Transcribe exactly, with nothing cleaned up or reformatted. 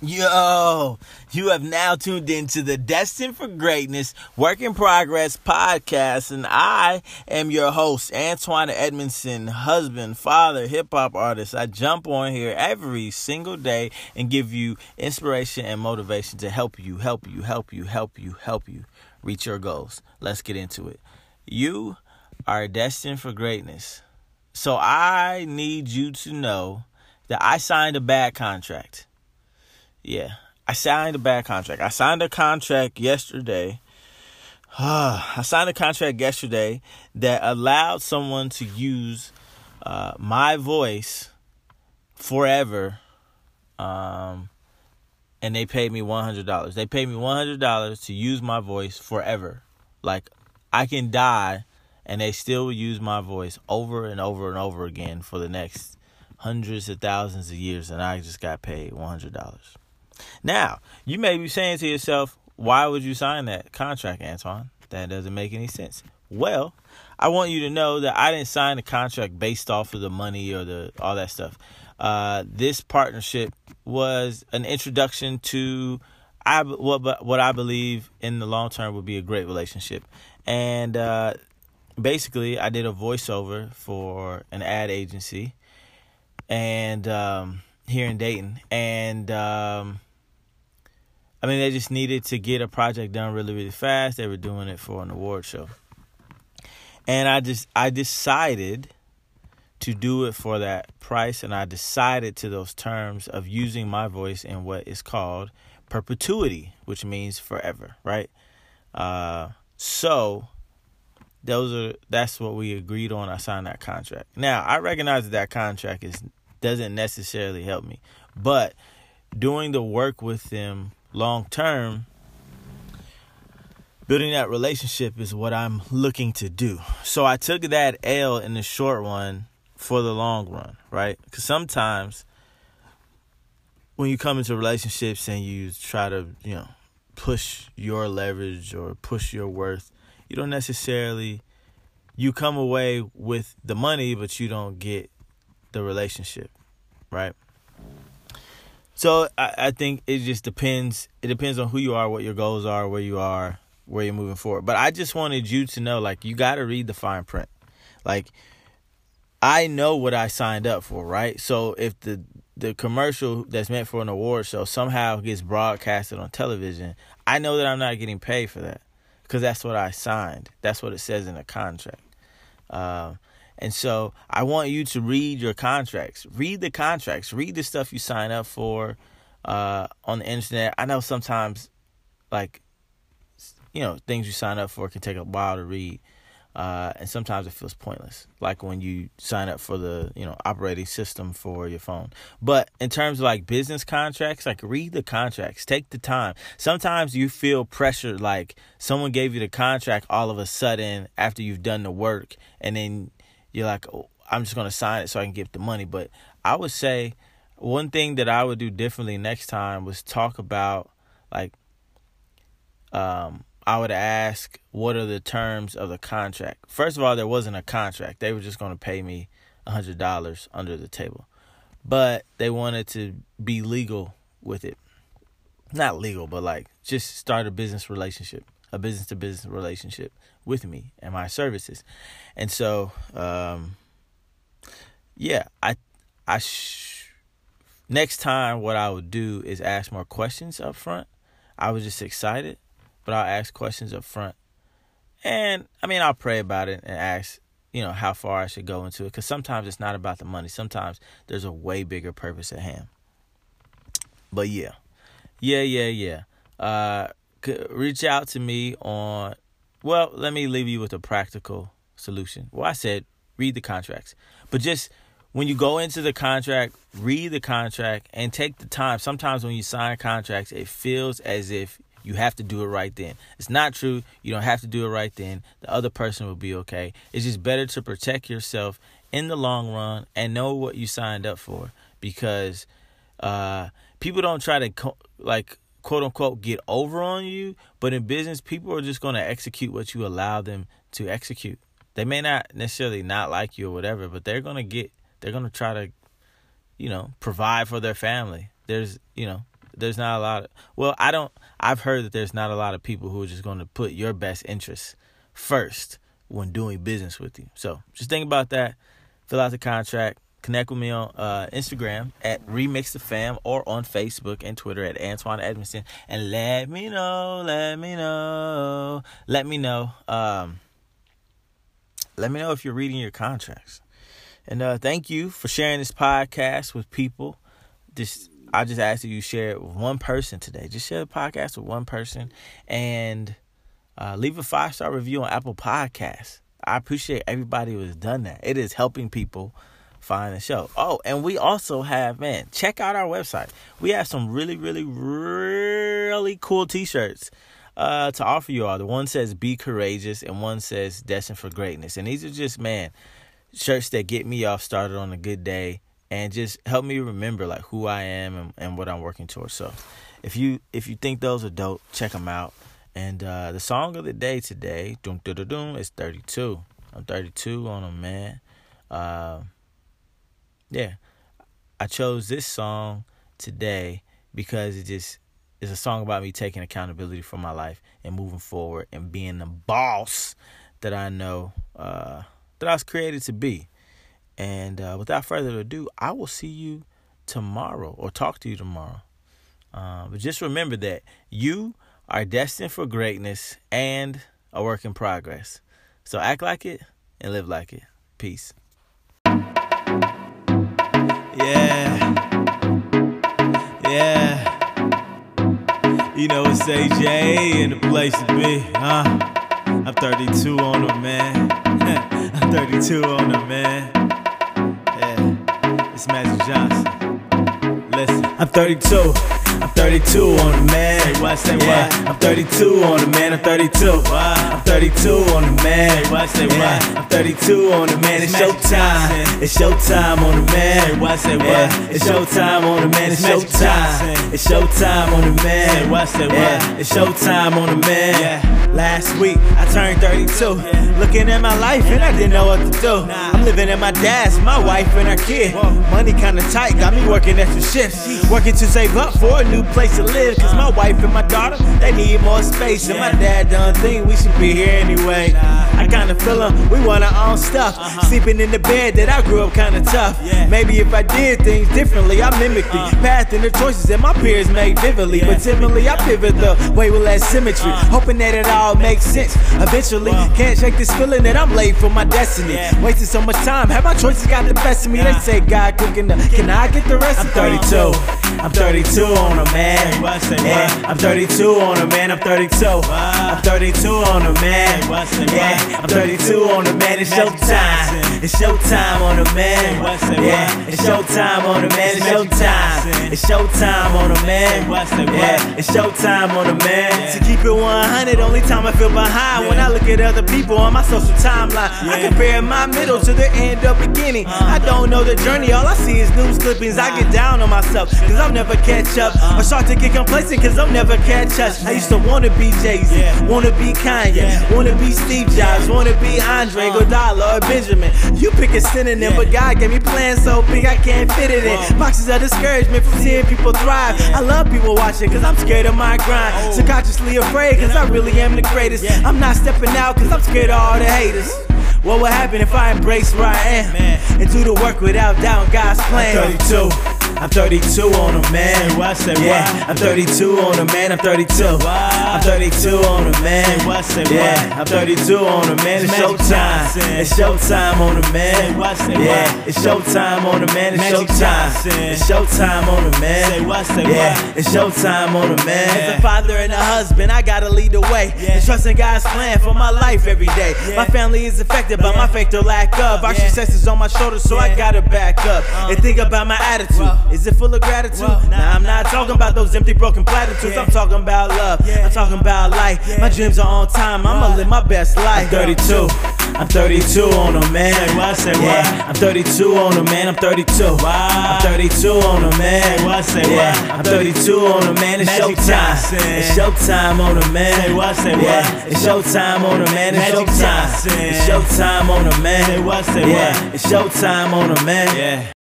Yo, you have now tuned into the Destined for Greatness Work in Progress podcast, and I am your host, Antoine Edmondson, husband, father, hip-hop artist. I jump on here every single day and give you inspiration and motivation to help you, help you, help you, help you, help you reach your goals. Let's get into it. You are destined for greatness. So I need you to know that I signed a bad contract. Yeah, I signed a bad contract. I signed a contract yesterday. I signed a contract yesterday that allowed someone to use uh, my voice forever. Um, and they paid me one hundred dollars. They paid me one hundred dollars to use my voice forever. Like, I can die and they still use my voice over and over and over again for the next hundreds of thousands of years. And I just got paid one hundred dollars. Now, you may be saying to yourself, why would you sign that contract, Antoine? That doesn't make any sense. Well, I want you to know that I didn't sign the contract based off of the money or the all that stuff. Uh, this partnership was an introduction to I, what, what I believe in the long term would be a great relationship. And uh, basically, I did a voiceover for an ad agency and um, here in Dayton. And... Um, I mean, they just needed to get a project done really, really fast. They were doing it for an award show. And I just, I decided to do it for that price. And I decided to those terms of using my voice in what is called perpetuity, which means forever, right? Uh, so those are, that's what we agreed on. I signed that contract. Now, I recognize that that contract is, doesn't necessarily help me, but doing the work with them long term, building that relationship is what I'm looking to do. So I took that L in the short run for the long run, right? Because sometimes when you come into relationships and you try to, you know, push your leverage or push your worth, you don't necessarily, you come away with the money, but you don't get the relationship, right? So I, I think it just depends. It depends on who you are, what your goals are, where you are, where you're moving forward. But I just wanted you to know, like, you got to read the fine print. Like, I know what I signed up for, right? So if the, the commercial that's meant for an award show somehow gets broadcasted on television, I know that I'm not getting paid for that because that's what I signed. That's what it says in the contract. Um, And so I want you to read your contracts, read the contracts, read the stuff you sign up for uh, on the internet. I know sometimes, like, you know, things you sign up for can take a while to read. Uh, and sometimes it feels pointless, like when you sign up for the, you know, operating system for your phone. But in terms of like business contracts, like read the contracts, take the time. Sometimes you feel pressured, like someone gave you the contract all of a sudden after you've done the work, and then you're like, oh, I'm just going to sign it so I can get the money. But I would say one thing that I would do differently next time was talk about, like, um, I would ask, what are the terms of the contract? First of all, there wasn't a contract. They were just going to pay me one hundred dollars under the table. But they wanted to be legal with it. Not legal, but like just start a business relationship. A business-to-business relationship with me and my services. And so, um, yeah, I, I sh- next time what I would do is ask more questions up front. I was just excited, but I'll ask questions up front. And, I mean, I'll pray about it and ask, you know, how far I should go into it. Because sometimes it's not about the money. Sometimes there's a way bigger purpose at hand. But, yeah. Yeah, yeah, yeah. Uh... Reach out to me on, well, let me leave you with a practical solution. Well, I said, read the contracts. But just when you go into the contract, read the contract and take the time. Sometimes when you sign contracts, it feels as if you have to do it right then. It's not true. You don't have to do it right then. The other person will be okay. It's just better to protect yourself in the long run and know what you signed up for. Because uh, people don't try to, co- like, quote unquote, get over on you. But in business, people are just going to execute what you allow them to execute. They may not necessarily not like you or whatever, but they're going to get, they're going to try to, you know, provide for their family. There's, you know, there's not a lot of, well, I don't, I've heard that there's not a lot of people who are just going to put your best interests first when doing business with you. So just think about that. Fill out the contract. Connect with me on uh, Instagram at Remix the Fam, or on Facebook and Twitter at Antoine Edmondson. And let me know, let me know, let me know. Um, let me know if you're reading your contracts. And uh, thank you for sharing this podcast with people. This, I just asked that you share it with one person today. Just share the podcast with one person, and uh, leave a five-star review on Apple Podcasts. I appreciate everybody who has done that. It is helping people find the show. Oh, and we also have, man, check out our website. We have some really, really, really cool t-shirts uh, to offer you all. The one says Be Courageous, and one says Destined for Greatness. And these are just, man, shirts that get me off started on a good day and just help me remember, like, who I am and, and what I'm working towards. So if you if you think those are dope, check them out. And uh, the song of the day today, doom, doom, doom, doom, is thirty-two. I'm thirty-two on them, man. Uh, yeah, I chose this song today because it just is a song about me taking accountability for my life and moving forward and being the boss that I know uh, that I was created to be. And uh, without further ado, I will see you tomorrow, or talk to you tomorrow. Uh, but just remember that you are destined for greatness and a work in progress. So act like it and live like it. Peace. Yeah, yeah. You know it's A J and the place to be, huh? I'm thirty-two on them, man. I'm thirty-two on them, man. Yeah, it's Magic Johnson. Listen, I'm thirty-two. I'm thirty-two on the man. Say what, say yeah. What? I'm thirty-two on the man. I'm thirty-two. I'm thirty-two on the man. Say what, say yeah. What? I'm thirty-two on the man. It's showtime. It's showtime on the man. Say what, say yeah. What? It's showtime on the man. It's showtime. It's showtime on the man. Say what, say yeah. What? It's showtime on the man. Yeah. Last week I turned thirty-two. Yeah. Looking at my life and I didn't know what to do. Nah. I'm living at my dad's, my wife and our kid. Whoa. Money kinda tight, got me working extra shifts, working to save up for a new place to live. Cause my wife and my daughter, they need more space. And my dad done think we should be here anyway. I kinda feel them, we want our own stuff. Sleeping in the bed that I grew up kinda tough. Maybe if I did things differently, I mimic the path and the choices that my peers made vividly. But timidly I pivot the way with less symmetry, hoping that it all makes sense eventually. Can't shake this feeling that I'm late for my destiny. Wasting so much time, have my choices got the best of me. They say God cooking up, can I get the rest? I'm thirty-two. I'm thirty-two on a man. Yeah. I'm thirty-two on a man. I'm thirty-two. I'm thirty-two on a man. Yeah. I'm thirty-two on a man. It's showtime. It's showtime on a man. Yeah. It's showtime on a man. It's showtime. It's showtime on a man. Yeah. It's showtime on a man. To keep it one hundred, only time I feel behind when I look at other people on my social timeline. I compare my middle to the end or beginning. I don't know the journey. All I see is news clippings. I get down on myself. I'll never catch up. I start to get complacent cause I'll never catch up. I used to wanna be Jay-Z, wanna be Kanye, wanna be Steve Jobs, wanna be Andre Goddard or Benjamin. You pick a synonym, but God gave me plans so big I can't fit it in. Boxes of discouragement from seeing people thrive. I love people watching cause I'm scared of my grind. Subconsciously afraid cause I really am the greatest. I'm not stepping out cause I'm scared of all the haters. What would happen if I embrace where I am and do the work without doubting God's plan? I'm thirty-two. I'm thirty-two on a man. Say what, say yeah. What? I'm thirty-two on a man. I'm thirty-two. I'm thirty-two on a man. Say what, say yeah. What? I'm thirty-two on a man. It's showtime. It's showtime on a man. Say what, say yeah. What? It's showtime on a man. It's showtime. It's showtime on a man. Say what, say yeah. What? It's showtime on a man. As a father and a husband, I gotta lead the way. Yeah. And trust in God's plan for my life every day. Yeah. My family is affected by yeah. My faith or lack of. Our yeah. Success is on my shoulders, so yeah. I gotta back up uh, and think about my attitude. Well, is it full of gratitude? Well, nah, nah, I'm not talking about those empty, broken platitudes. Yeah. I'm talking about love. Yeah. I'm talking about life. Yeah. My dreams are on time. Well, I'ma live my best life. I'm thirty-two. I'm thirty-two on a man. Say what, say yeah. What? I'm thirty-two on a man. I'm thirty-two. Wow. I'm thirty-two on a man. Say what, say yeah. What? I'm thirty-two on a man. It's Magic showtime. Johnson. It's showtime on a man. Say what, say yeah. What? It's showtime on a man. It's Magic showtime. Johnson. It's showtime on a man. Say what, say yeah. What? It's showtime on a man. Yeah.